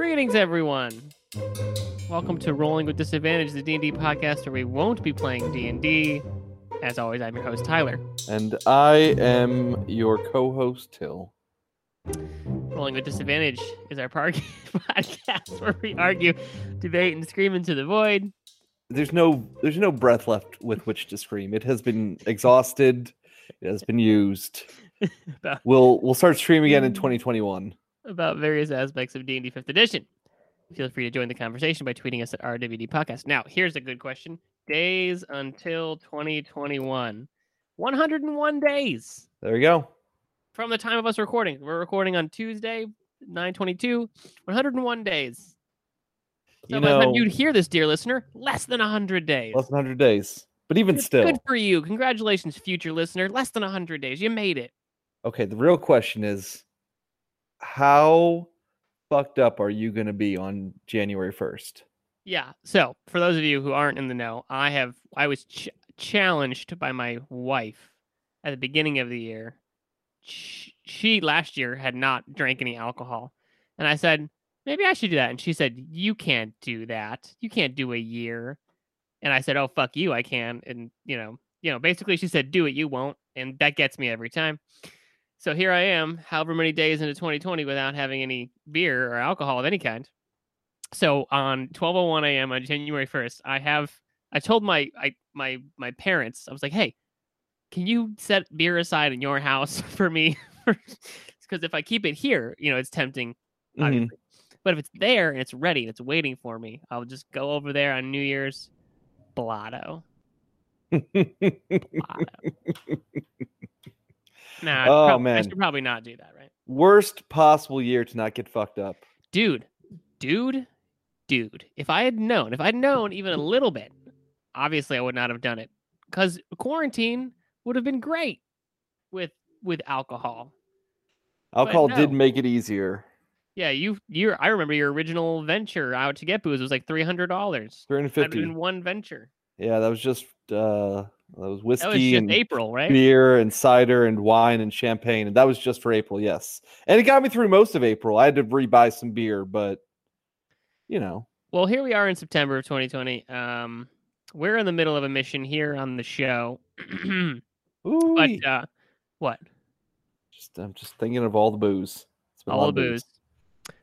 Greetings, everyone. Welcome to Rolling with Disadvantage, the D&D podcast where we won't be playing D&D. As always, I'm your host, Tyler. And I am your co-host, Till. Rolling with Disadvantage is our podcast where we argue, debate, and scream into the void. There's no breath left with which to scream. It has been exhausted. It has been used. We'll start streaming again in 2021. About various aspects of D&D 5th edition. Feel free to join the conversation by tweeting us at rwdpodcast. Now, here's a good question. Days until 2021. 101 days. There you go. From the time of us recording. We're recording on Tuesday, 9/22. 101 days. So you know, by the time you'd hear this, dear listener, less than 100 days. Less than 100 days. But even it's still. Good for you. Congratulations, future listener. Less than 100 days. You made it. Okay, the real question is, how fucked up are you going to be on January 1st? Yeah. So for those of you who aren't in the know, I was challenged by my wife at the beginning of the year. She last year had not drank any alcohol. And I said, maybe I should do that. And she said, you can't do that. You can't do a year. And I said, oh, fuck you. I can. And, you know, basically she said, do it. You won't. And that gets me every time. So here I am, however many days into 2020 without having any beer or alcohol of any kind. So on 12:01 a.m. on January 1st, I told my parents, I was like, hey, can you set beer aside in your house for me? Because if I keep it here, you know, it's tempting, obviously. Mm-hmm. But if it's there and it's ready, it's waiting for me, I'll just go over there on New Year's, blotto. Nah, I should probably not do that, right? Worst possible year to not get fucked up. Dude. If I had known even a little bit, obviously I would not have done it. Because quarantine would have been great with alcohol. Alcohol did make it easier. Yeah, I remember your original venture out to get booze was like $300. $350. That had been one venture. Yeah, that was just... that was whiskey, that was just and April, right? Beer and cider and wine and champagne, and that was just for April, yes. And it got me through most of April. I had to rebuy some beer, but you know. Well, here we are in September of 2020. We're in the middle of a mission here on the show. But what? I'm just thinking of all the booze. All the booze.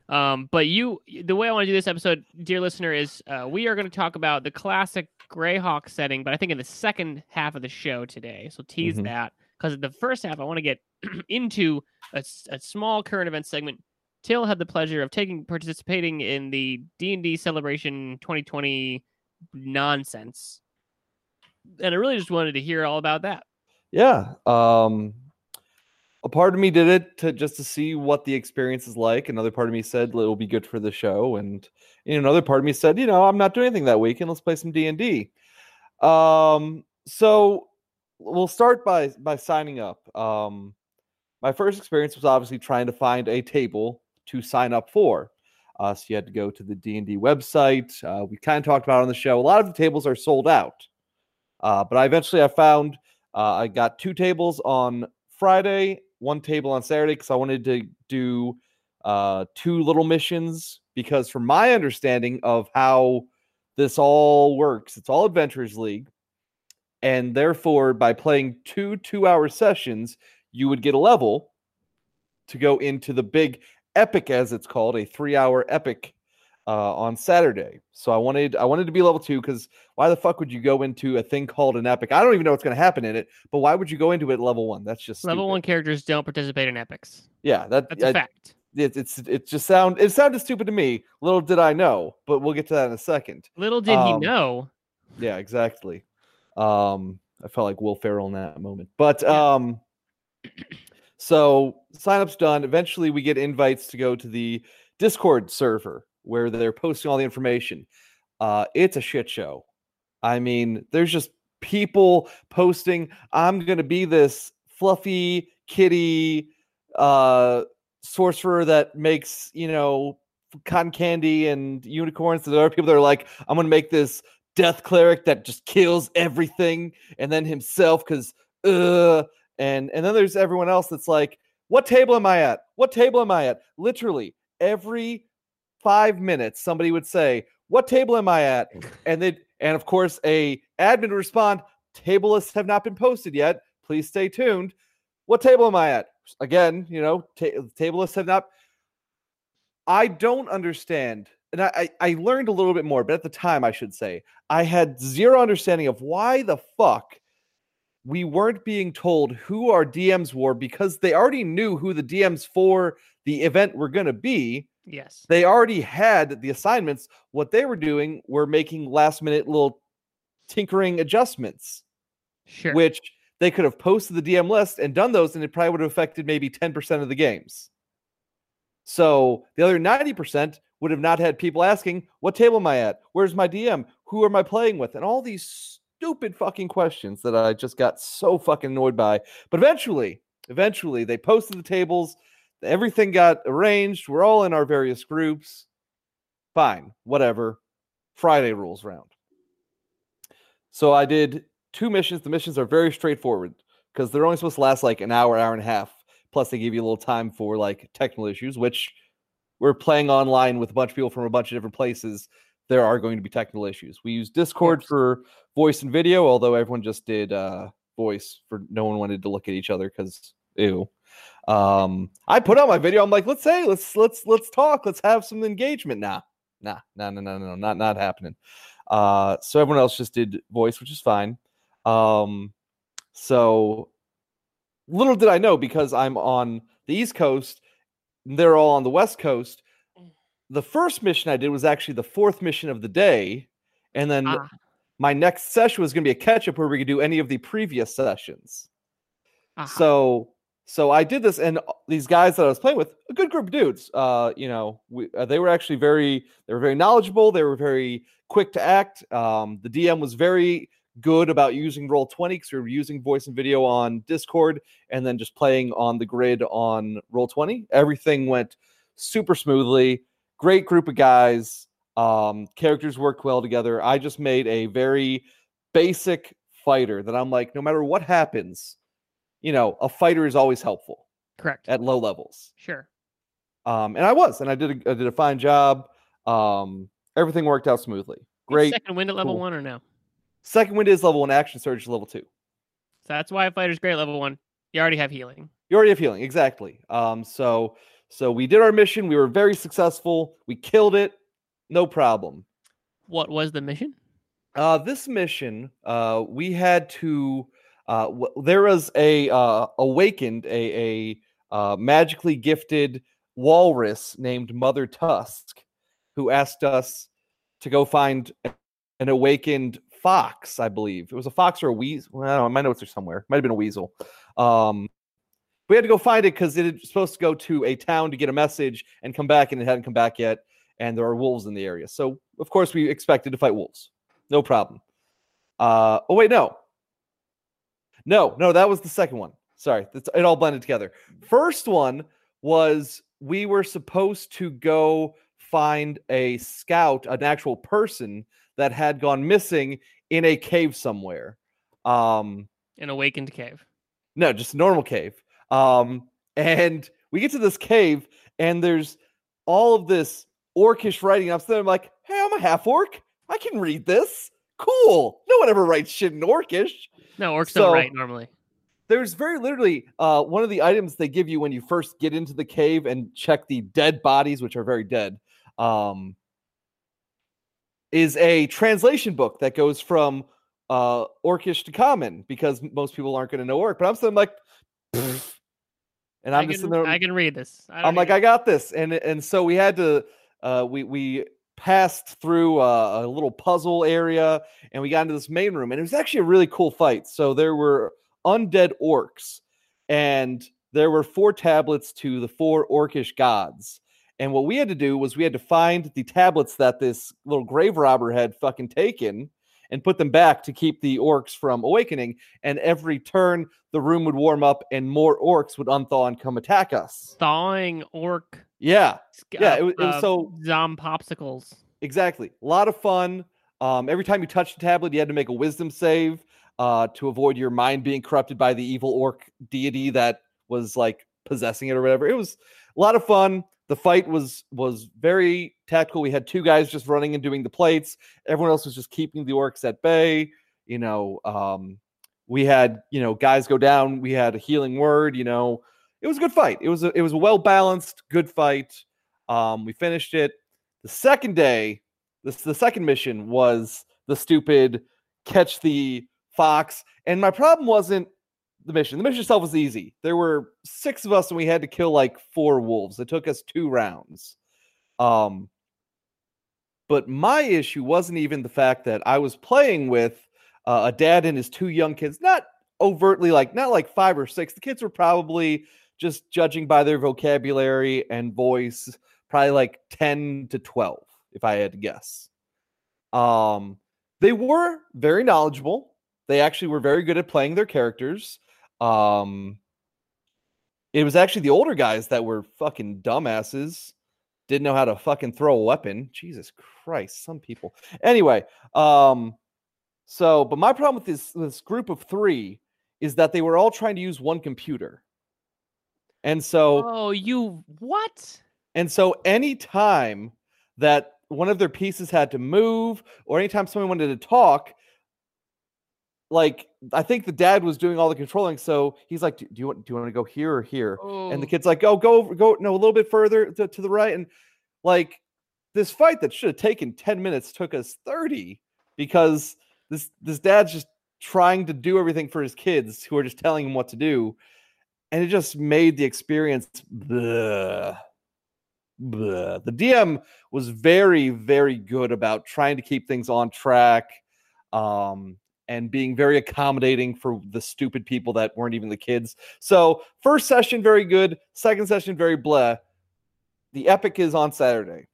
But the way I want to do this episode, dear listener, is we are going to talk about the classic Greyhawk setting, but I think in the second half of the show today. So tease that, because in the first half, I want to get into a small current event segment. Till had the pleasure of participating in the D&D celebration 2020 nonsense, and I really just wanted to hear all about that. Yeah, a part of me did it just to see what the experience is like. Another part of me said it'll be good for the show. And another part of me said, I'm not doing anything that weekend. Let's play some D&D. So we'll start by signing up. My first experience was obviously trying to find a table to sign up for. So you had to go to the D&D website. We kind of talked about it on the show. A lot of the tables are sold out. But I got two tables on Friday, one table on Saturday, because I wanted to do two little missions, because from my understanding of how this all works, it's all Adventurers League, and therefore by playing two 2-hour sessions, you would get a level to go into the big epic, as it's called, a 3-hour epic on Saturday. So I wanted to be level 2, because why the fuck would you go into a thing called an epic? I don't even know what's going to happen in it, but why would you go into it at level 1? That's just level stupid. 1 characters don't participate in epics. Yeah, that's a fact. It sounded stupid to me. Little did I know, but we'll get to that in a second. Little did he know. Yeah, exactly. I felt like Will Ferrell in that moment, but yeah. So sign-up's done. Eventually we get invites to go to the Discord server, where they're posting all the information. It's a shit show. I mean, there's just people posting, I'm going to be this fluffy kitty sorcerer that makes, cotton candy and unicorns. And there are people that are like, I'm going to make this death cleric that just kills everything. And then himself, because, and then there's everyone else that's like, what table am I at? Literally every 5 minutes, somebody would say, "What table am I at?" And of course, a admin would respond, "Table lists have not been posted yet. Please stay tuned." What table am I at? Again, you know, table lists have not. I don't understand. And I learned a little bit more, but at the time, I should say, I had zero understanding of why the fuck we weren't being told who our DMs were, because they already knew who the DMs for the event were going to be. Yes. They already had the assignments. What they were doing were making last minute little tinkering adjustments. Sure. Which they could have posted the DM list and done those, and it probably would have affected maybe 10% of the games. So the other 90% would have not had people asking, what table am I at? Where's my DM? Who am I playing with? And all these stupid fucking questions that I just got so fucking annoyed by. But eventually they posted the tables. Everything got arranged. We're all in our various groups. Fine. Whatever. Friday rolls round. So I did two missions. The missions are very straightforward because they're only supposed to last like an hour, hour and a half. Plus they give you a little time for like technical issues, which we're playing online with a bunch of people from a bunch of different places. There are going to be technical issues. We use Discord for voice and video, although everyone just did voice for no one wanted to look at each other because ew. I put on my video. I'm like, let's talk. Let's have some engagement. Nah, not happening. So everyone else just did voice, which is fine. So little did I know, because I'm on the East Coast, they're all on the West Coast. The first mission I did was actually the fourth mission of the day. And then my next session was going to be a catch-up where we could do any of the previous sessions. So I did this, and these guys that I was playing with, a good group of dudes, they were actually very knowledgeable. They were very quick to act. The DM was very good about using Roll20 because we were using voice and video on Discord and then just playing on the grid on Roll20. Everything went super smoothly. Great group of guys. Characters worked well together. I just made a very basic fighter that I'm like, no matter what happens, a fighter is always helpful. Correct. At low levels. Sure. And I did a fine job. Everything worked out smoothly. Great. Is second wind at level one or no? Second wind is level one. Action surge is level two. So that's why a fighter's great at level one. You already have healing. Exactly. So we did our mission. We were very successful. We killed it. No problem. What was the mission? This mission, we had to... there was a magically gifted walrus named Mother Tusk, who asked us to go find an awakened fox. I believe it was a fox or a weasel. Well, I don't know, my notes are somewhere. Might have been a weasel. We had to go find it because it was supposed to go to a town to get a message and come back, and it hadn't come back yet. And there are wolves in the area, so of course we expected to fight wolves. No problem. No, that was the second one. Sorry, it all blended together. First one was we were supposed to go find a scout, an actual person that had gone missing in a cave somewhere. An awakened cave. No, just a normal cave. And we get to this cave, and there's all of this orcish writing. I'm sitting there like, hey, I'm a half-orc. I can read this. Cool. No one ever writes shit in orcish. No, orcs don't write normally. There's very literally one of the items they give you when you first get into the cave and check the dead bodies, which are very dead, is a translation book that goes from orcish to common, because most people aren't going to know orc. But I'm sitting like, and I'm just sitting there. I can read this. I'm like, I got this. And so we had to we passed through a little puzzle area, and we got into this main room, and it was actually a really cool fight. So there were undead orcs, and there were four tablets to the four orcish gods. And what we had to do was we had to find the tablets that this little grave robber had fucking taken and put them back to keep the orcs from awakening. And every turn the room would warm up and more orcs would unthaw and come attack us. Thawing orc. Yeah. It was so zombie popsicles. Exactly. A lot of fun. Every time you touched the tablet, you had to make a wisdom save to avoid your mind being corrupted by the evil orc deity that was like possessing it or whatever. It was a lot of fun. The fight was very tactical. We had two guys just running and doing the plates. Everyone else was just keeping the orcs at bay. You know, we had, you know, guys go down. We had a healing word. You know, it was a good fight. It was a well-balanced, good fight. We finished it. The second day, the second mission was the stupid catch the fox. And my problem wasn't the mission. The mission itself was easy. There were six of us and we had to kill like four wolves. It took us 2 rounds. But my issue wasn't even the fact that I was playing with a dad and his 2 young kids, not overtly like, not like 5 or 6. The kids were probably, just judging by their vocabulary and voice, probably like 10 to 12, if I had to guess. They were very knowledgeable. They actually were very good at playing their characters. It was actually the older guys that were fucking dumbasses. Didn't know how to fucking throw a weapon. Jesus Christ, some people. Anyway, but my problem with this group of 3 is that they were all trying to use one computer. And so... Oh, you... What? And so any time that one of their pieces had to move or anytime someone wanted to talk, like, I think the dad was doing all the controlling, so he's like, do you want to go here or here? Oh. And the kid's like, oh, go, no, a little bit further to the right. And, like, this fight that should have taken 10 minutes took us 30 because this dad's just trying to do everything for his kids who are just telling him what to do. And it just made the experience blah. The DM was very, very good about trying to keep things on track, and being very accommodating for the stupid people that weren't even the kids. So first session, very good. Second session, very blah. The epic is on Saturday.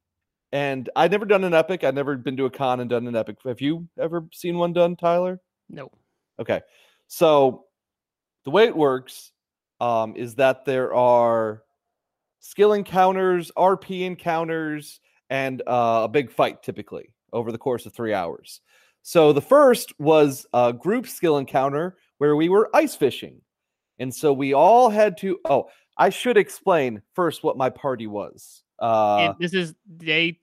And I'd never done an epic. I'd never been to a con and done an epic. Have you ever seen one done, Tyler? No. Okay. So the way it works... is that there are skill encounters, RP encounters, and a big fight typically over the course of 3 hours. So the first was a group skill encounter where we were ice fishing. And so we all had to... Oh, I should explain first what my party was. And this is day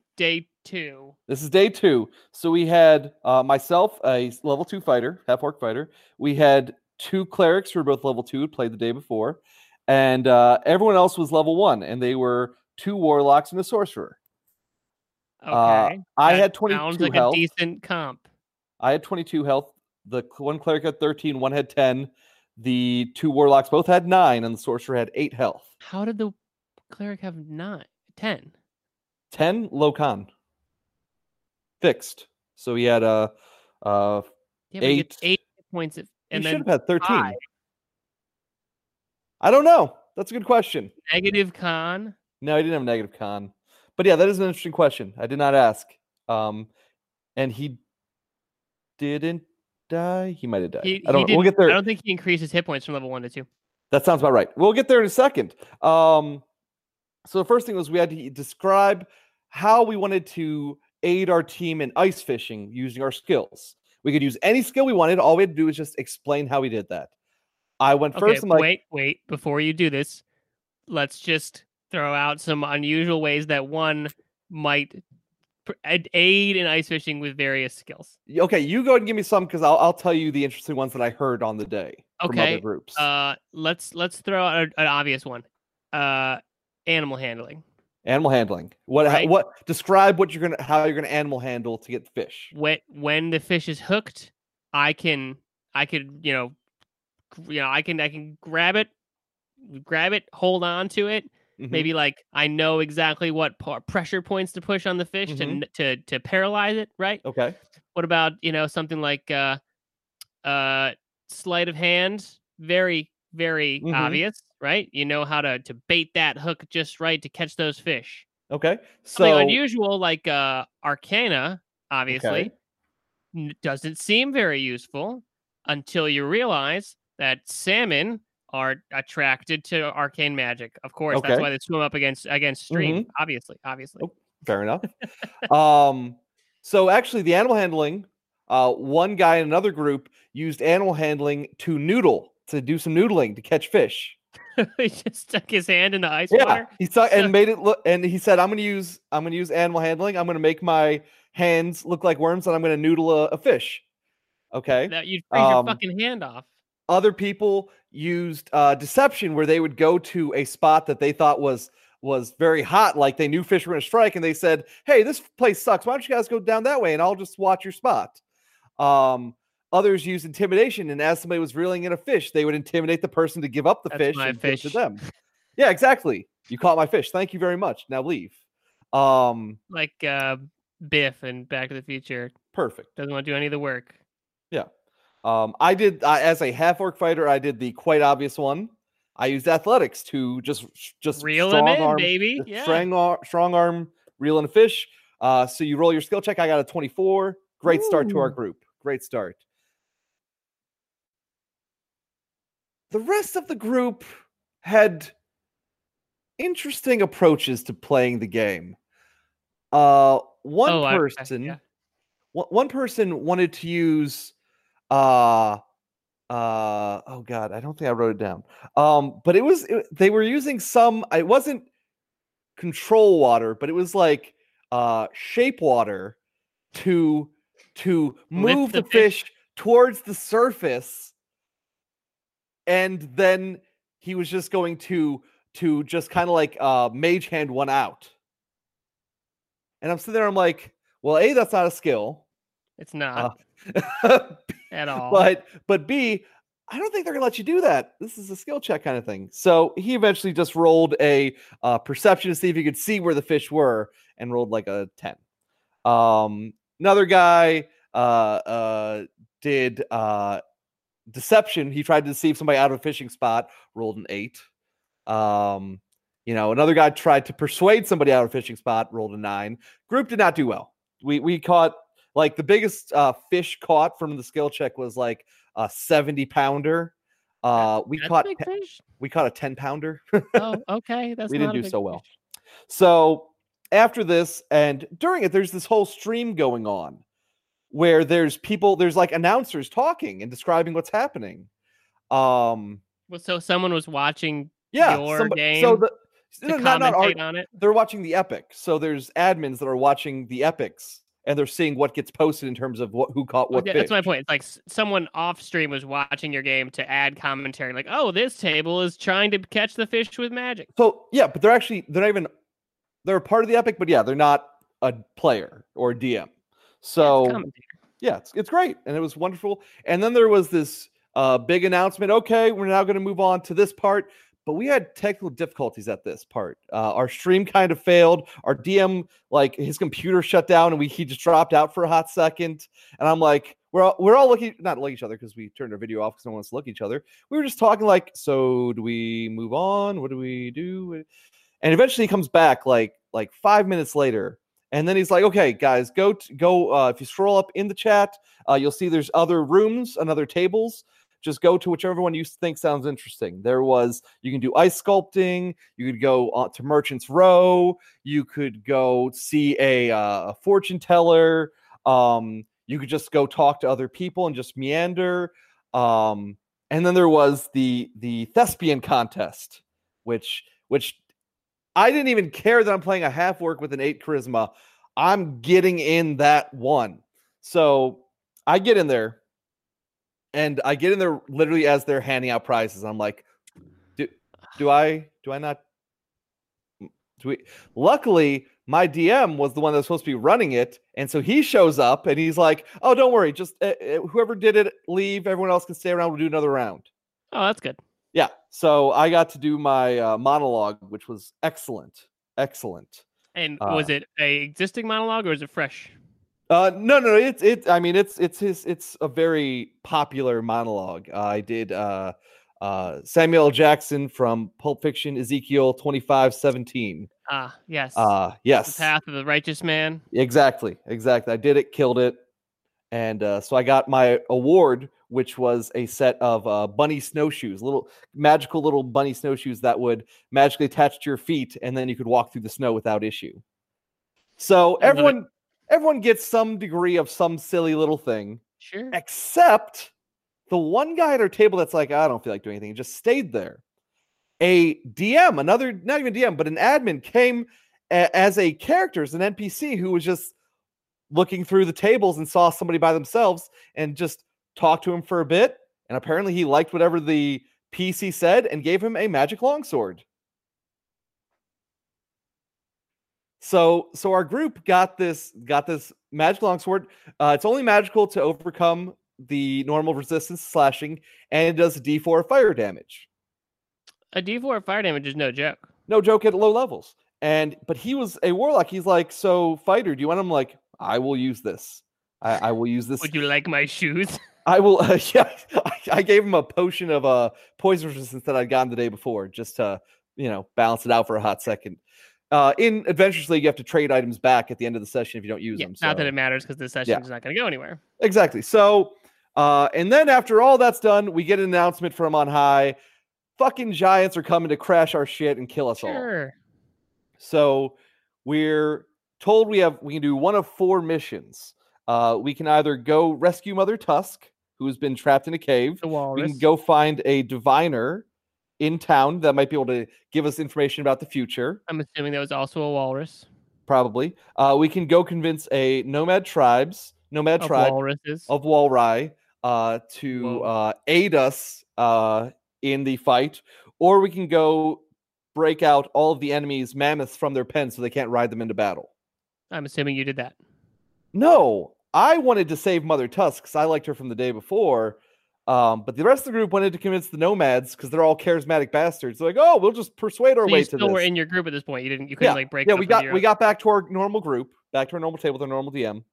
two. This is day 2. So we had myself, a level 2 fighter, half-orc fighter. We had 2 clerics who were both level 2 who played the day before, and everyone else was level 1, and they were 2 warlocks and a sorcerer. Okay, I had 22 sounds like health. A decent comp. I had 22 health. The one cleric had 13, one had 10. The 2 warlocks both had 9, and the sorcerer had 8 health. How did the cleric have 10? 10 low con fixed. So he had 8 points of... And you should have had 13. 5. I don't know. That's a good question. Negative con? No, I didn't have a negative con. But yeah, that is an interesting question. I did not ask. And he didn't die? He might have died. I don't know. We'll get there. I don't think he increased his hit points from level 1 to 2. That sounds about right. We'll get there in a second. So the first thing was we had to describe how we wanted to aid our team in ice fishing using our skills. We could use any skill we wanted. All we had to do was just explain how we did that. I went first. Okay, I'm like, wait. Before you do this, let's just throw out some unusual ways that one might aid in ice fishing with various skills. Okay, you go ahead and give me some because I'll tell you the interesting ones that I heard on the day from other groups. Let's throw out an obvious one. Animal handling. Animal handling. What? Right. What? Describe what you're gonna, how you're gonna animal handle to get the fish. When the fish is hooked, I can grab it, hold on to it. Mm-hmm. Maybe like I know exactly what pressure points to push on the fish mm-hmm. to paralyze it. Right. Okay. What about something like sleight of hand? Very, very mm-hmm. obvious. Right? You know how to bait that hook just right to catch those fish. Okay. So something unusual like Arcana, obviously, doesn't seem very useful until you realize that salmon are attracted to arcane magic. Of course, that's why they swim up against stream, mm-hmm. obviously. Oh, fair enough. So actually the animal handling, one guy in another group used animal handling to do some noodling to catch fish. He just stuck his hand in the ice water. He stuck and made it look. And he said, "I'm gonna use animal handling. I'm gonna make my hands look like worms, and I'm gonna noodle a fish." Okay. That you'd freeze your fucking hand off. Other people used deception, where they would go to a spot that they thought was very hot, like they knew fish were gonna strike, and they said, "Hey, this place sucks. Why don't you guys go down that way, and I'll just watch your spot." Others used intimidation, and as somebody was reeling in a fish, they would intimidate the person to give up the fish and fish to them. Yeah, exactly. You caught my fish. Thank you very much. Now leave. Like Biff in Back to the Future. Perfect. Doesn't want to do any of the work. Yeah. I did, as a half-orc fighter, I did the quite obvious one. I used athletics to just reel him in, arm, baby. Yeah. Strong arm, reel in a fish. So you roll your skill check. I got a 24. Great start to our group. Great start. The rest of the group had interesting approaches to playing the game. One person wanted to use, oh God, I don't think I wrote it down. But they were using it wasn't control water, but it was like shape water to move the fish towards the surface. And then he was just going to just kind of like mage hand one out. And I'm sitting there, I'm like, well, A, that's not a skill. It's not. At all. But B, I don't think they're going to let you do that. This is a skill check kind of thing. So he eventually just rolled a perception to see if he could see where the fish were and rolled like a 10. Another guy did... deception. He tried to deceive somebody out of a fishing spot, rolled an 8. Another guy tried to persuade somebody out of a fishing spot, rolled a 9. Group did not do well. We caught like the biggest fish caught from the skill check was like a 70 pounder. We caught a 10 pounder. Oh, okay. That's we didn't do so well. Fish. So after this and during it, there's this whole stream going on, where there's like announcers talking and describing what's happening. So someone was watching your game. So on it. They're watching the epic. So there's admins that are watching the epics and they're seeing what gets posted in terms of who caught what. That's my point. It's like someone off stream was watching your game to add commentary, like, "Oh, this table is trying to catch the fish with magic." So yeah, but they're part of the epic, but yeah, they're not a player or a DM. So yeah, it's great. And it was wonderful. And then there was this big announcement. Okay, we're now going to move on to this part. But we had technical difficulties at this part. Our stream kind of failed. Our DM, like his computer shut down and he just dropped out for a hot second. And I'm like, we're all looking, not looking at each other because we turned our video off because no one wants to look at each other. We were just talking like, so do we move on? What do we do? And eventually he comes back like 5 minutes later. And then he's like, "Okay, guys, go. If you scroll up in the chat, you'll see there's other rooms and other tables. Just go to whichever one you think sounds interesting. You can do ice sculpting. You could go to Merchant's Row. You could go see a fortune teller. You could just go talk to other people and just meander. And then there was the thespian contest, which." I didn't even care that I'm playing a half-orc with an 8 charisma. I'm getting in that one. So I get in there, and I get in there literally as they're handing out prizes. I'm like, do I not? Luckily, my DM was the one that's supposed to be running it, and so he shows up, and he's like, "Oh, don't worry. Just whoever did it, leave. Everyone else can stay around. We'll do another round." Oh, that's good. Yeah, so I got to do my monologue, which was excellent. And was it a existing monologue or is it fresh? No. It's a very popular monologue. I did Samuel L. Jackson from Pulp Fiction, Ezekiel 25:17. Ah, yes. The Path of the Righteous Man. Exactly. I did it, killed it, and so I got my award, which was a set of bunny snowshoes, little bunny snowshoes that would magically attach to your feet, and then you could walk through the snow without issue. So everyone gets some degree of some silly little thing, sure, except the one guy at our table that's like, "I don't feel like doing anything," and just stayed there. a DM, another, not even DM, but an admin came as a character, as an NPC who was just looking through the tables and saw somebody by themselves and just talked to him for a bit. And apparently he liked whatever the PC said and gave him a magic longsword. So our group got this magic longsword. It's only magical to overcome the normal resistance slashing, and it does D4 fire damage. A D4 fire damage is no joke. No joke at low levels. But he was a warlock. He's like, so fighter, do you want him? Like, I will use this. I will use this. Would you like my shoes? I will. I gave him a potion of poison resistance that I'd gotten the day before, just to balance it out for a hot second. In Adventurers League, you have to trade items back at the end of the session if you don't use them. Not that it matters, because this session is not going to go anywhere. Exactly. So, and then after all that's done, we get an announcement from on high. Fucking giants are coming to crash our shit and kill us all. So we're told we can do one of four missions. We can either go rescue Mother Tusk, who has been trapped in a cave. We can go find a diviner in town that might be able to give us information about the future. I'm assuming that was also a walrus. Probably. We can go convince a nomad tribe of walrus to aid us in the fight, or we can go break out all of the enemy's mammoths from their pens so they can't ride them into battle. I'm assuming you did that. No, I wanted to save Mother Tusk because I liked her from the day before. But the rest of the group wanted to convince the nomads because they're all charismatic bastards. They're like, oh, we'll just persuade our way to this. You still were in your group at this point. You couldn't break. Yeah, we got back to our normal group, back to our normal table with our normal DM.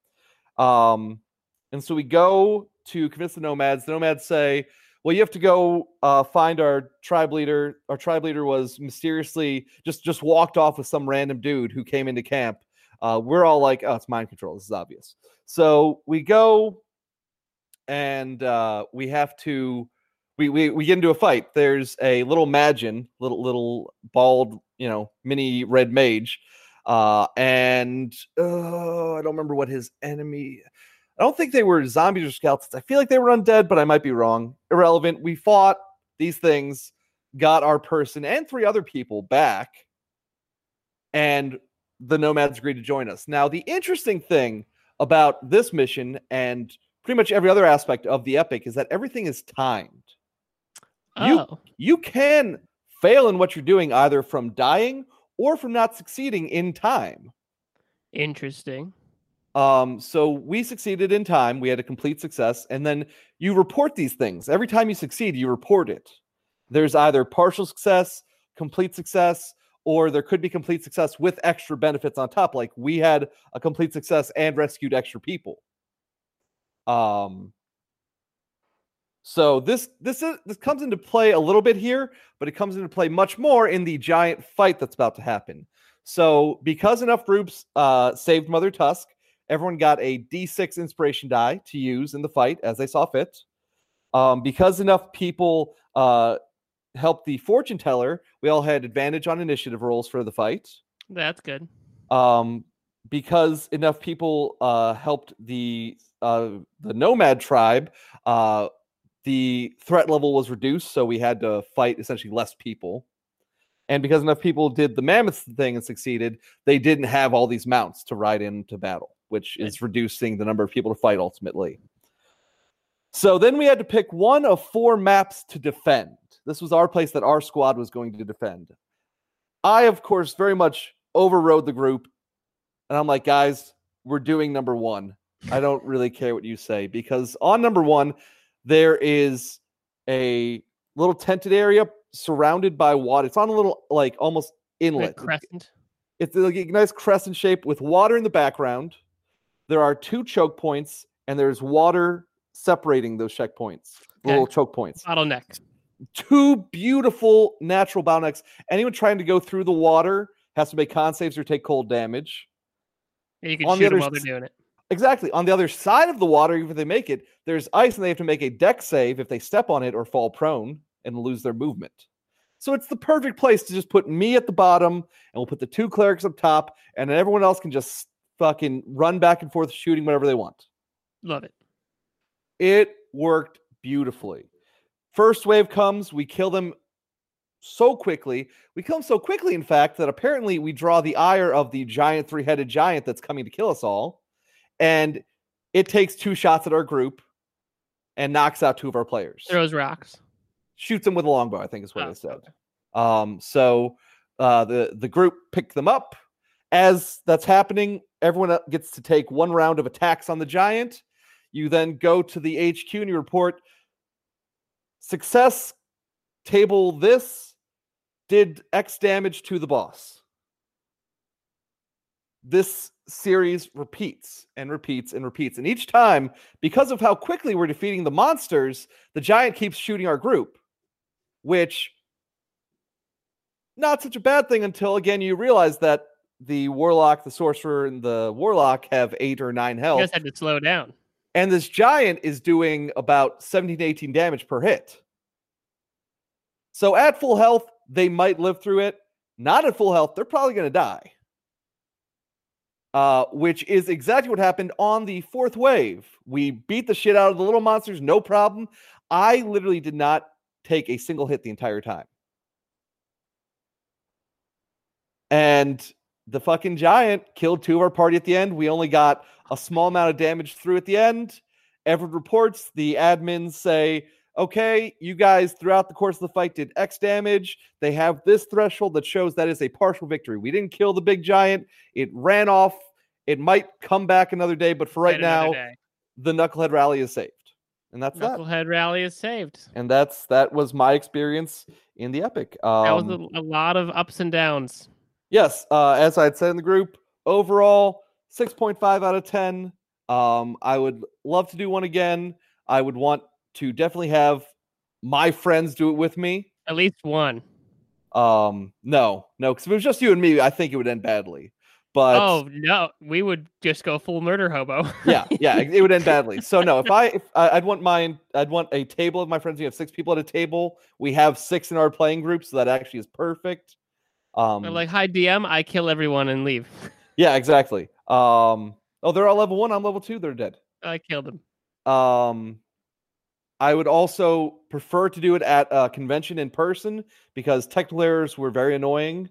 And so we go to convince the nomads. The nomads say, well, you have to go find our tribe leader. Our tribe leader was mysteriously just walked off with some random dude who came into camp. We're all like, oh, it's mind control. This is obvious. So we go. And we get into a fight. There's a little Magin, little bald, mini red mage. I don't remember what his enemy. I don't think they were zombies or skeletons. I feel like they were undead, but I might be wrong. Irrelevant. We fought these things, got our person and three other people back. And the nomads agreed to join us. Now, the interesting thing about this mission and pretty much every other aspect of the epic is that everything is timed. You can fail in what you're doing either from dying or from not succeeding in time. Interesting. So we succeeded in time. We had a complete success. And then you report these things. Every time you succeed, you report it. There's either partial success, complete success, or there could be complete success with extra benefits on top. Like we had a complete success and rescued extra people. So this comes into play a little bit here, but it comes into play much more in the giant fight that's about to happen. So because enough groups saved Mother Tusk, everyone got a D6 inspiration die to use in the fight as they saw fit. Because enough people helped the fortune teller, we all had advantage on initiative rolls for the fight. That's good. Because enough people helped the nomad tribe, the threat level was reduced, so we had to fight essentially less people. And because enough people did the mammoth thing and succeeded, they didn't have all these mounts to ride into battle, which is reducing the number of people to fight ultimately. So then we had to pick one of four maps to defend. This was our place that our squad was going to defend. I, of course, very much overrode the group. And I'm like, guys, we're doing number one. I don't really care what you say, because on number one, there is a little tented area surrounded by water. It's on a little, like, almost inlet. A crescent. It's like a nice crescent shape with water in the background. There are two choke points, and there's water separating those checkpoints, little choke points. Bottlenecks. Two beautiful natural bottlenecks. Anyone trying to go through the water has to make con saves or take cold damage. Yeah, you can shoot them while they're doing it. Exactly. On the other side of the water, even if they make it, there's ice and they have to make a dex save if they step on it or fall prone and lose their movement. So it's the perfect place to just put me at the bottom and we'll put the two clerics up top and everyone else can just fucking run back and forth shooting whatever they want. Love it. It worked beautifully. First wave comes. We kill them so quickly. We kill him so quickly, in fact, that apparently we draw the ire of the giant three-headed giant that's coming to kill us all. And it takes two shots at our group and knocks out two of our players. Throws rocks. Shoots them with a longbow, I think is what it said. The group picked them up. As that's happening, everyone gets to take one round of attacks on the giant. You then go to the HQ and you report success, table this, did X damage to the boss. This series repeats and repeats and repeats. And each time, because of how quickly we're defeating the monsters, the giant keeps shooting our group, which not such a bad thing until, again, you realize that the warlock, the sorcerer, and the warlock have 8 or 9 health. You guys had to slow down. And this giant is doing about 17 to 18 damage per hit. So at full health, they might live through it. Not at full health, they're probably going to die. Which is exactly what happened on the fourth wave. We beat the shit out of the little monsters, no problem. I literally did not take a single hit the entire time. And the fucking giant killed two of our party at the end. We only got a small amount of damage through at the end. Everyone reports. The admins say, okay, you guys throughout the course of the fight did X damage. They have this threshold that shows that is a partial victory. We didn't kill the big giant. It ran off. It might come back another day, but for right now, the Knucklehead Rally is saved. And that's that. Knucklehead Rally is saved. And that was my experience in the epic. That was a lot of ups and downs. Yes, as I had said in the group, overall, 6.5 out of 10. I would love to do one again. I would want to definitely have my friends do it with me. At least one. No, because if it was just you and me, I think it would end badly. But we would just go full murder hobo. yeah, it would end badly. So no, I'd want a table of my friends. We have 6 people at a table. We have 6 in our playing group, so that actually is perfect. I'm like, hi, DM, I kill everyone and leave. Yeah, exactly. They're all level 1. I'm level 2. They're dead. I killed them. I would also prefer to do it at a convention in person because technical errors were very annoying.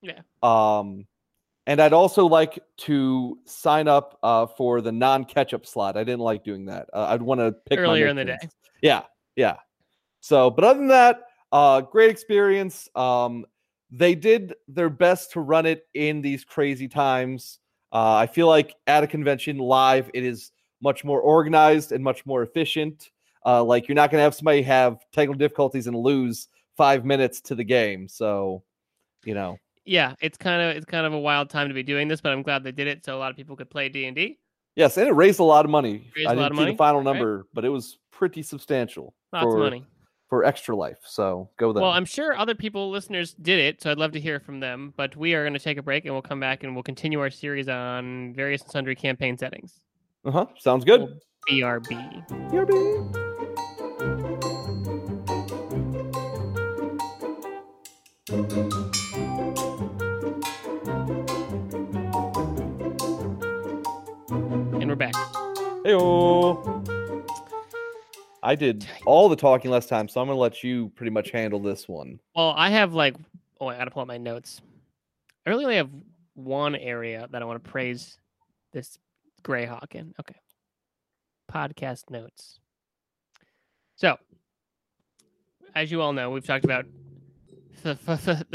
Yeah. And I'd also like to sign up for the non-catch-up slot. I didn't like doing that. I'd want to pick earlier in the day. Yeah. So, but other than that, great experience. They did their best to run it in these crazy times. I feel like at a convention live, it is much more organized and much more efficient. Like you're not going to have somebody have technical difficulties and lose 5 minutes to the game. So, yeah, it's kind of a wild time to be doing this, but I'm glad they did it so a lot of people could play D&D. Yes, and it raised a lot of money. I didn't see the final number, but it was pretty substantial. Lots of money. For Extra Life, so go there. Well, I'm sure other people, listeners, did it, so I'd love to hear from them, but we are going to take a break, and we'll come back, and we'll continue our series on various and sundry campaign settings. Uh-huh, sounds good. We'll BRB. And we're back. Hey-o. I did all the talking last time, so I'm going to let you pretty much handle this one. Well, I have I got to pull up my notes. I really only have one area that I want to praise this Greyhawk in. Okay. Podcast notes. So, as you all know, we've talked about the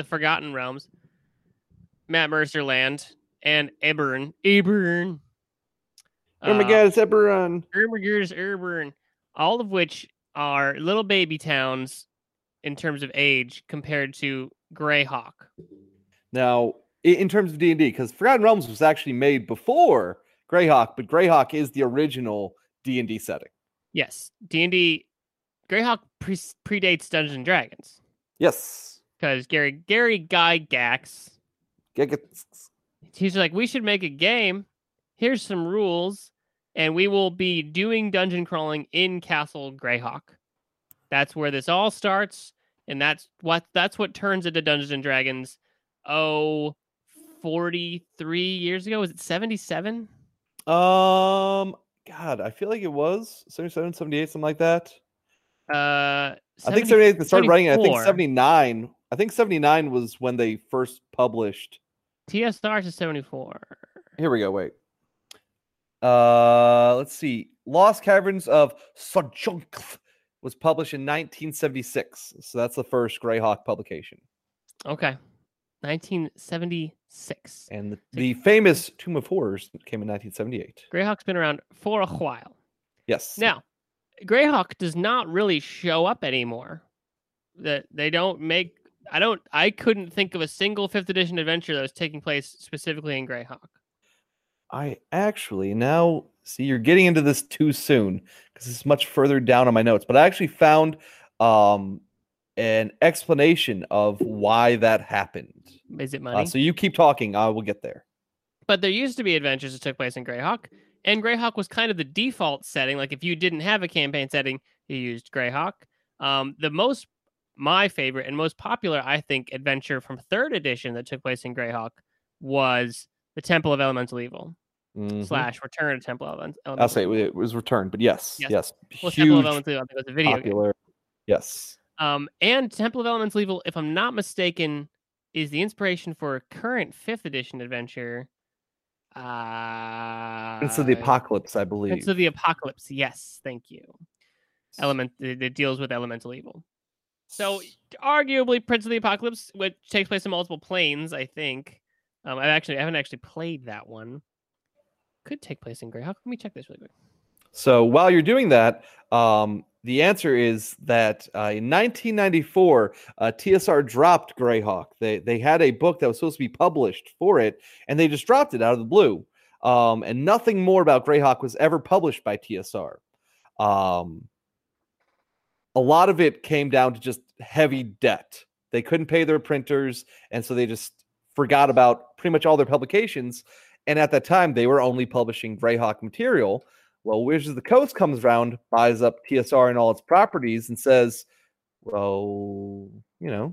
Forgotten Realms, Matt Mercer Land, and Eberron. Oh my God, it's Eberron. Eberron. All of which are little baby towns in terms of age compared to Greyhawk. Now, in terms of D&D, because Forgotten Realms was actually made before Greyhawk, but Greyhawk is the original D&D setting. Yes, D&D Greyhawk predates Dungeons & Dragons. Yes. Because Gary Gygax, he's like, we should make a game. Here's some rules. And we will be doing dungeon crawling in Castle Greyhawk. That's where this all starts, and that's what turns into Dungeons and Dragons. 43 years ago, was it 77? God, I feel like it was 77, 78, something like that. I think 78 they started writing it. I think 79. I think 79 was when they first published. TSR to 74. Here we go. Wait. Let's see. Lost Caverns of Tsojcanth was published in 1976. So that's the first Greyhawk publication. Okay. 1976. And the famous Tomb of Horrors came in 1978. Greyhawk's been around for a while. Yes. Now, Greyhawk does not really show up anymore. That they don't make. I couldn't think of a single 5th edition adventure that was taking place specifically in Greyhawk. I actually now see you're getting into this too soon because it's much further down on my notes. But I actually found an explanation of why that happened. Is it money? So you keep talking. I will get there. But there used to be adventures that took place in Greyhawk, and Greyhawk was kind of the default setting. Like if you didn't have a campaign setting, you used Greyhawk. My favorite and most popular, I think, adventure from 3rd edition that took place in Greyhawk was the Temple of Elemental Evil / Return of Temple of Elemental. I'll say it was Return, but yes. Well, huge, Temple of Elemental Evil, I think it was a video popular game. Yes. And Temple of Elemental Evil, if I'm not mistaken, is the inspiration for a current 5th edition adventure. Prince of the Apocalypse, I believe. Prince of the Apocalypse, yes, thank you. It deals with Elemental Evil. So, arguably, Prince of the Apocalypse, which takes place in multiple planes, I think. I haven't actually played that one. Could take place in Greyhawk. Let me check this really quick. So, while you're doing that, the answer is that in 1994, TSR dropped Greyhawk. They had a book that was supposed to be published for it, and they just dropped it out of the blue. And nothing more about Greyhawk was ever published by TSR. A lot of it came down to just heavy debt. They couldn't pay their printers, and so they just forgot about pretty much all their publications. And at that time, they were only publishing Greyhawk material. Well, Wizards of the Coast comes around, buys up TSR and all its properties, and says, well, we're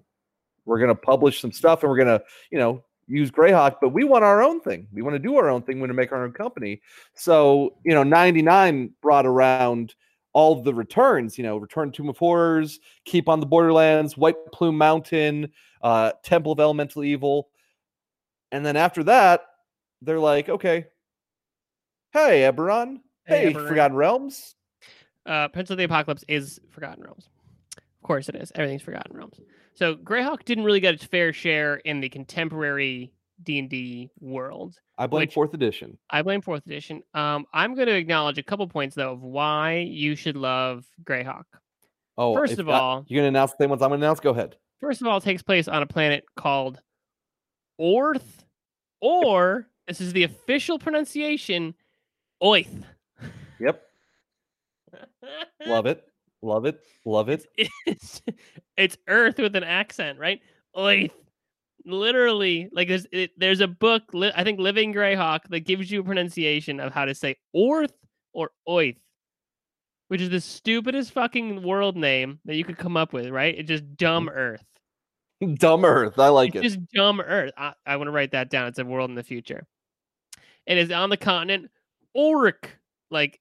going to publish some stuff, and we're going to, use Greyhawk, but we want our own thing. We want to do our own thing. We want to make our own company. So, 99 brought around all the returns, Return to Tomb of Horrors, Keep on the Borderlands, White Plume Mountain, Temple of Elemental Evil. And then after that, they're like, okay, hey, Eberron, hey, Eberron. Forgotten Realms. Prince of the Apocalypse is Forgotten Realms. Of course it is. Everything's Forgotten Realms. So Greyhawk didn't really get its fair share in the contemporary D&D world. I blame 4th edition. I'm going to acknowledge a couple points, though, of why you should love Greyhawk. Oh, first of all... You're going to announce the same ones I'm going to announce? Go ahead. First of all, it takes place on a planet called Oerth, or, this is the official pronunciation, Oerth. Yep. Love it. Love it. Love it. It's Earth with an accent, right? Oerth. Literally, like there's a book, I think Living Greyhawk, that gives you a pronunciation of how to say Oerth or Oerth, which is the stupidest fucking world name that you could come up with, right? It's just dumb Earth. Dumb Earth. I like it. Just dumb Earth. I want to write that down. It's a world in the future. It is on the continent Oerth. Like,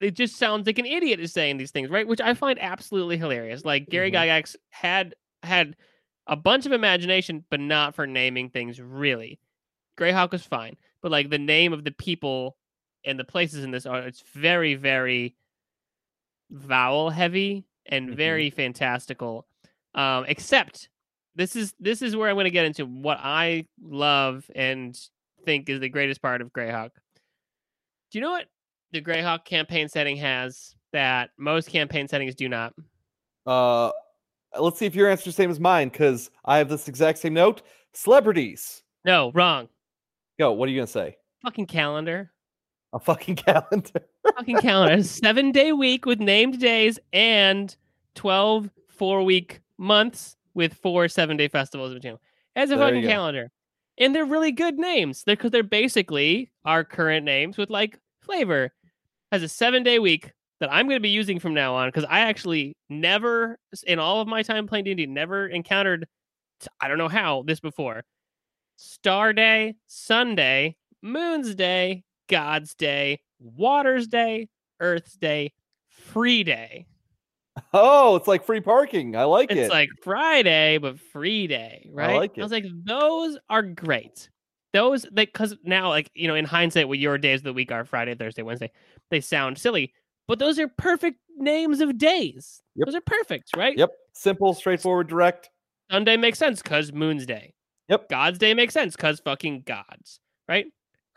it just sounds like an idiot is saying these things, right? Which I find absolutely hilarious. Like, Gary Gygax had a bunch of imagination, but not for naming things, really. Greyhawk was fine, but like the name of the people and the places in this are, it's very, very vowel heavy and very fantastical. Except this is where I'm going to get into what I love and think is the greatest part of Greyhawk. Do you know what the Greyhawk campaign setting has that most campaign settings do not? Let's see if your answer is the same as mine, because I have this exact same note. Celebrities. No, wrong. Yo, what are you going to say? Fucking calendar. A fucking calendar. Fucking calendar. 7-day week with named days and 12 4-week months with 4 7-day festivals between them. As a there fucking calendar. And they're really good names. Because they're basically our current names with, like, flavor. Has a 7-day week that I'm going to be using from now on, because I actually never, in all of my time playing D&D, never encountered, I don't know how, this before. Star Day, Sunday, Moon's Day, God's Day, Water's Day, Earth's Day, Free Day. Oh, it's like free parking. I like it. It's like Friday, but free day, right? I like it. I was like, those are great. Those, because now, like, you know, in hindsight, what your days of the week are Friday, Thursday, Wednesday, they sound silly, but those are perfect names of days. Yep. Those are perfect, right? Yep. Simple, straightforward, direct. Sunday makes sense because Moon's Day. Yep. God's Day makes sense because fucking gods, right?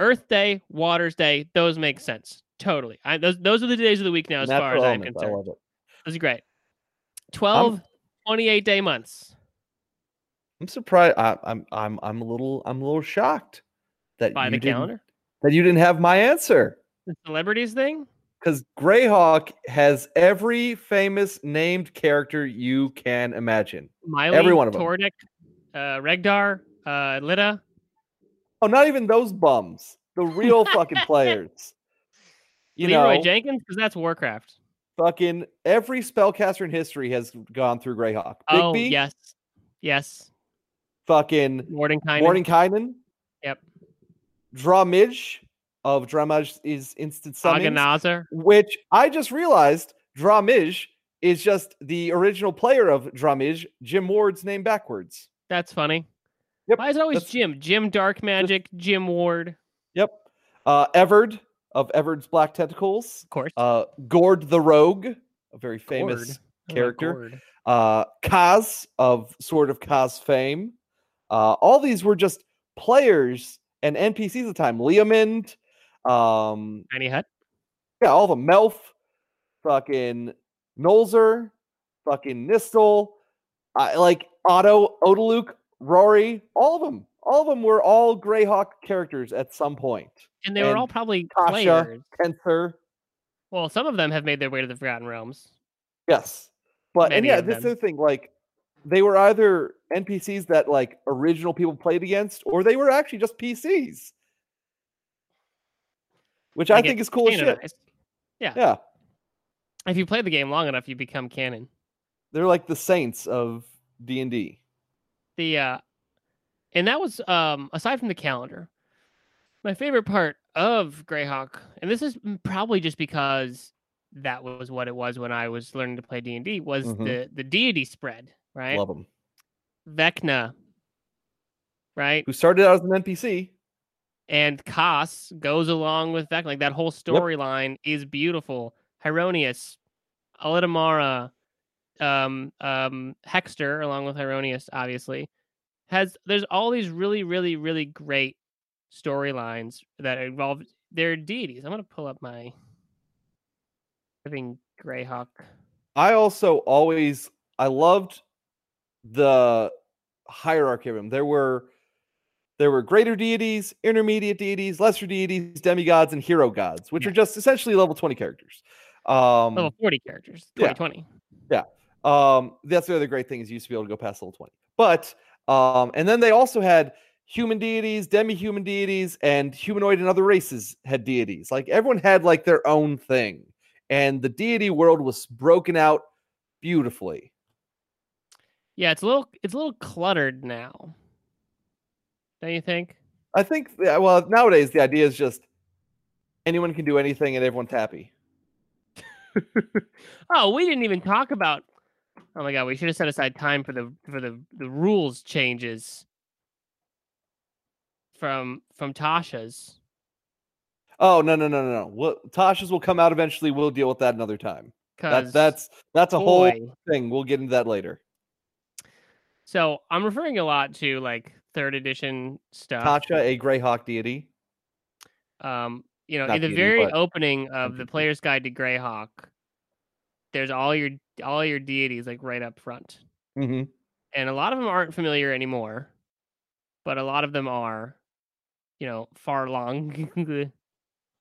Earth Day, Water's Day, those make sense. Totally. Those are the days of the week now, as far as I'm concerned. I love it. Those are great. 28-day months. I'm surprised. I'm a little shocked that by the calendar that you didn't have my answer. The celebrities thing? Because Greyhawk has every famous named character you can imagine. Miley, every one of them. Tordic, Regdar, Lita. Oh, not even those bums. The real fucking players. You Leroy know, Jenkins, because that's Warcraft. Fucking every spellcaster in history has gone through Greyhawk. Oh, Bigby, yes. Yes. Fucking Mordenkainen. Yep. Drawmij of Drawmij's Instant Summons. Aganazer. Which I just realized Drawmij is just the original player of Drawmij, Jim Ward's name backwards. That's funny. Yep. Why is it always Jim? Jim Dark Magic, Jim Ward. Yep. Everd of Everd's Black Tentacles. Of course. Gord the Rogue, a very famous character. Kaz of Sword of Kaz fame. All these were just players and NPCs at the time. Leomund. Tiny Hut. Yeah, all the Melf. Fucking Nolzer. Fucking Nistel. Like Otto, Odaluke, Rory. All of them. All of them were all Greyhawk characters at some point. And they were all probably Tasha, players. Tensor. Well, some of them have made their way to the Forgotten Realms. Yes. But, this is the thing, like, they were either NPCs that, like, original people played against, or they were actually just PCs. Which I think is cool as shit. Yeah. Yeah. If you play the game long enough, you become canon. They're like the saints of D&D. And that was, aside from the calendar, my favorite part of Greyhawk, and this is probably just because that was what it was when I was learning to play D&D, was the deity spread, right? Love them. Vecna, right? Who started out as an NPC. And Kaz goes along with Vecna. Like, that whole storyline is beautiful. Hieroneous, Alitamara, Hexter, along with Hieroneous, obviously. There's all these really, really, really great storylines that involve their deities. I'm going to pull up my Greyhawk. I also I loved the hierarchy of them. There were greater deities, intermediate deities, lesser deities, demigods, and hero gods, which are just essentially level 20 characters. Level 40 characters. 2020. Yeah. That's the other great thing is you used to be able to go past level 20. But and then they also had human deities, demi-human deities, and humanoid and other races had deities. Like, everyone had, like, their own thing. And the deity world was broken out beautifully. Yeah, it's a little cluttered now. Don't you think? I think, well, nowadays the idea is just anyone can do anything and everyone's happy. Oh, we didn't even talk about... Oh my god, we should have set aside time for the rules changes from Tasha's. Oh no! Well, Tasha's will come out eventually. We'll deal with that another time. That's a whole thing. We'll get into that later. So I'm referring a lot to, like, 3rd edition stuff. Tasha, a Greyhawk deity. Not in the deity, very opening of the Player's Guide to Greyhawk, there's all your deities, like, right up front, and a lot of them aren't familiar anymore, but a lot of them are, you know, Farlong,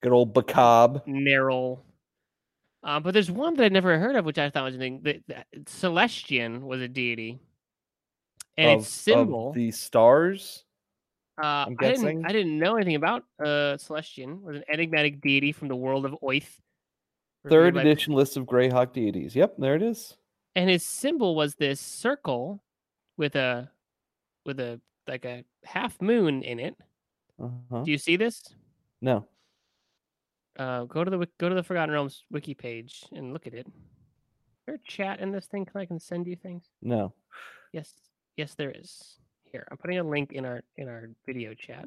good old Bacab, Neril, but there's one that I never heard of, which I thought was a thing. That Celestian was a deity, and its symbol, the stars. I didn't know anything about Celestian. It was an enigmatic deity from the world of Oerth. 3rd edition list of Greyhawk deities. Yep, there it is. And his symbol was this circle with a like a half moon in it. Do you see this? No. Go to the Forgotten Realms wiki page and look at it. there a chat in this thing? I can send you things. No. Yes. Yes, there is. Here, I'm putting a link in our video chat.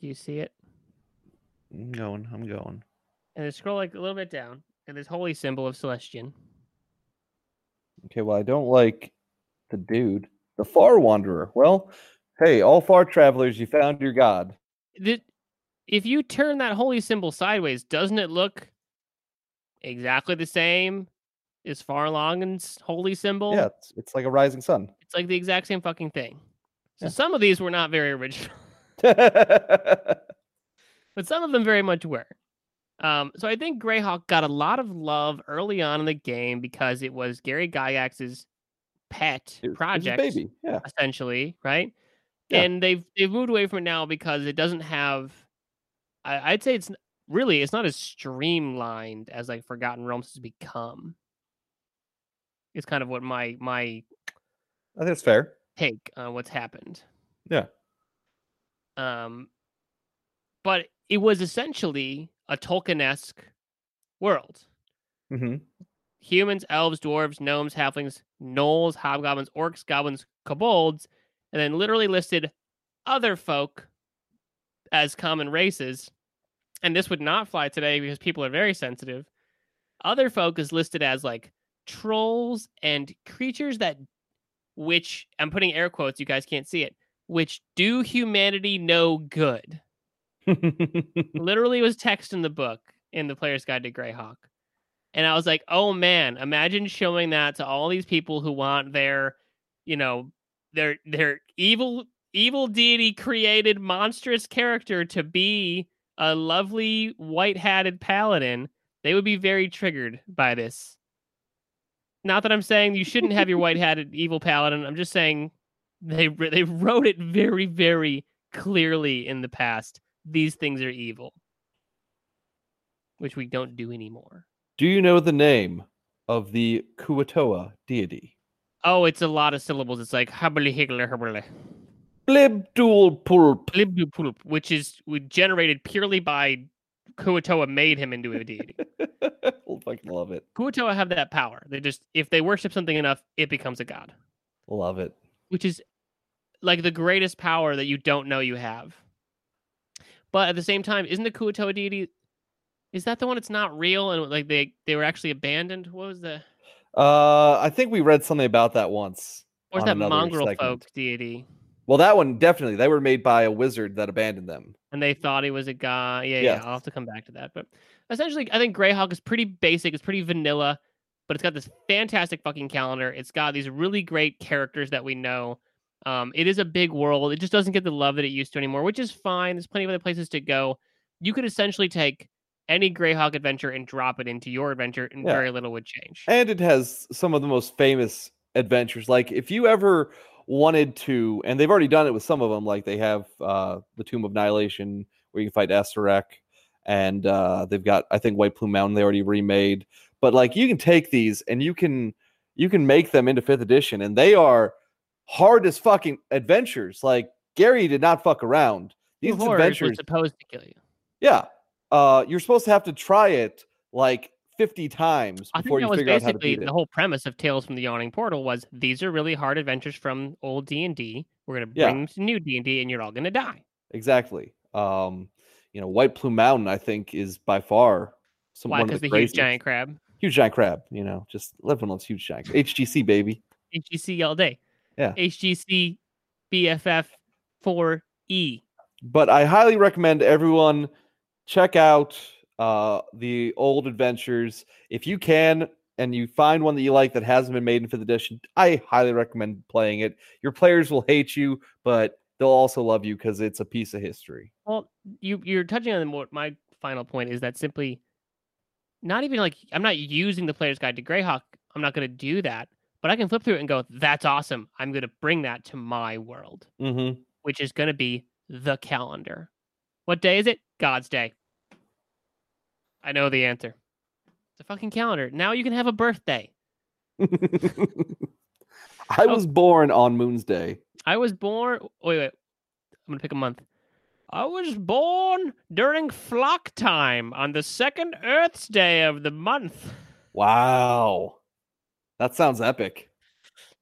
Do you see it? I'm going. And then scroll like a little bit down, and this holy symbol of Celestian. Okay, well, I don't like the dude. The Far Wanderer. Well, hey, all far travelers, you found your god. If you turn that holy symbol sideways, doesn't it look exactly the same as Farlangen's holy symbol? Yeah, it's like a rising sun. It's like the exact same fucking thing. So yeah. Some of these were not very original. But some of them very much were. So I think Greyhawk got a lot of love early on in the game because it was Gary Gygax's pet project, baby. Yeah. Essentially, right? Yeah. And they've moved away from it now because it doesn't have. I'd say it's not as streamlined as like Forgotten Realms has become. It's kind of what my I think it's fair take on what's happened. Yeah. But it was essentially a Tolkien-esque world. Mm-hmm. Humans, elves, dwarves, gnomes, halflings, gnolls, hobgoblins, orcs, goblins, kobolds, and then literally listed other folk as common races. And this would not fly today because people are very sensitive. Other folk is listed as like trolls and creatures which I'm putting air quotes, you guys can't see it, which do humanity no good. Literally was text in the book in the Player's Guide to Greyhawk. And I was like, oh man, imagine showing that to all these people who want their, you know, their evil deity created monstrous character to be a lovely white-hatted paladin. They would be very triggered by this. Not that I'm saying you shouldn't have your white-hatted evil paladin. I'm just saying they wrote it very, very clearly in the past. These things are evil, which we don't do anymore. Do you know the name of the Kuatoa deity? Oh, it's a lot of syllables. It's like hubbly higgler hubbly. Blibdul pulp. Blibdul pulp, which is generated purely by Kuatoa made him into a deity. I fucking love it. Kuatoa have that power. They just, if they worship something enough, it becomes a god. Love it. Which is like the greatest power that you don't know you have. But at the same time, isn't the Kuatoa deity? Is that the one that's not real and like they were actually abandoned? What was the? I think we read something about that once. Or is that mongrel folk deity? Well, that one definitely. They were made by a wizard that abandoned them, and they thought he was a guy. Yeah, yes. Yeah. I'll have to come back to that. But essentially, I think Greyhawk is pretty basic. It's pretty vanilla, but it's got this fantastic fucking calendar. It's got these really great characters that we know. It is a big world. It just doesn't get the love that it used to anymore, which is fine. There's plenty of other places to go. You could essentially take any Greyhawk adventure and drop it into your adventure, and very little would change. And it has some of the most famous adventures. Like if you ever wanted to, and they've already done it with some of them, like they have the Tomb of Annihilation where you can fight Astarak, and they've got, I think, White Plume Mountain they already remade. But like you can take these and you can make them into 5th edition, and they are hard as fucking adventures. Like Gary did not fuck around. These adventures were supposed to kill you. Yeah, you're supposed to have to try it like 50 times before you figure out how to beat it. The whole premise of Tales from the Yawning Portal was these are really hard adventures from old D&D. We're gonna bring them to new D&D, and you're all gonna die. Exactly. White Plume Mountain, I think, is by far one of the greatest. Huge giant crab. You know, just living on huge giant. HGC baby. HGC all day. Yeah. HGC BFF4E. But I highly recommend everyone check out the old adventures. If you can, and you find one that you like that hasn't been made in 5th edition, I highly recommend playing it. Your players will hate you, but they'll also love you because it's a piece of history. Well, you're touching on what my final point is, that simply not even like I'm not using the Player's Guide to Greyhawk. I'm not going to do that. But I can flip through it and go, that's awesome. I'm going to bring that to my world, which is going to be the calendar. What day is it? God's day. I know the answer. It's a fucking calendar. Now you can have a birthday. I was born on Moon's Day. I was born. Wait. I'm going to pick a month. I was born during flock time on the second Earth's Day of the month. Wow. That sounds epic.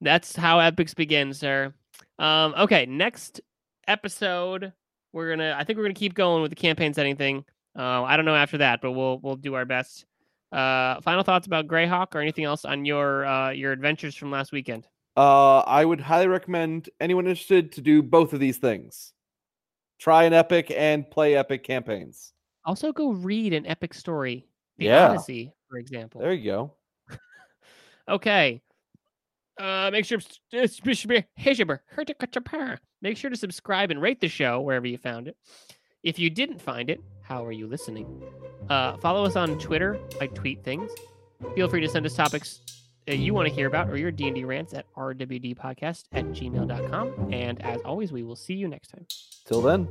That's how epics begin, sir. Okay, next episode, I think we're gonna keep going with the campaign setting thing. I don't know after that, but we'll do our best. Final thoughts about Greyhawk or anything else on your adventures from last weekend? I would highly recommend anyone interested to do both of these things. Try an epic and play epic campaigns. Also go read an epic story. The Odyssey, for example. There you go. Okay. Make sure to subscribe and rate the show wherever you found it. If you didn't find it, how are you listening? Follow us on Twitter. I tweet things. Feel free to send us topics you want to hear about or your D&D rants at rwdpodcast@gmail.com. And as always, we will see you next time. Till then.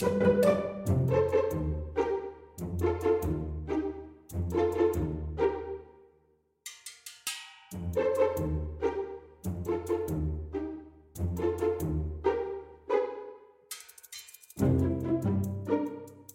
Goodbye.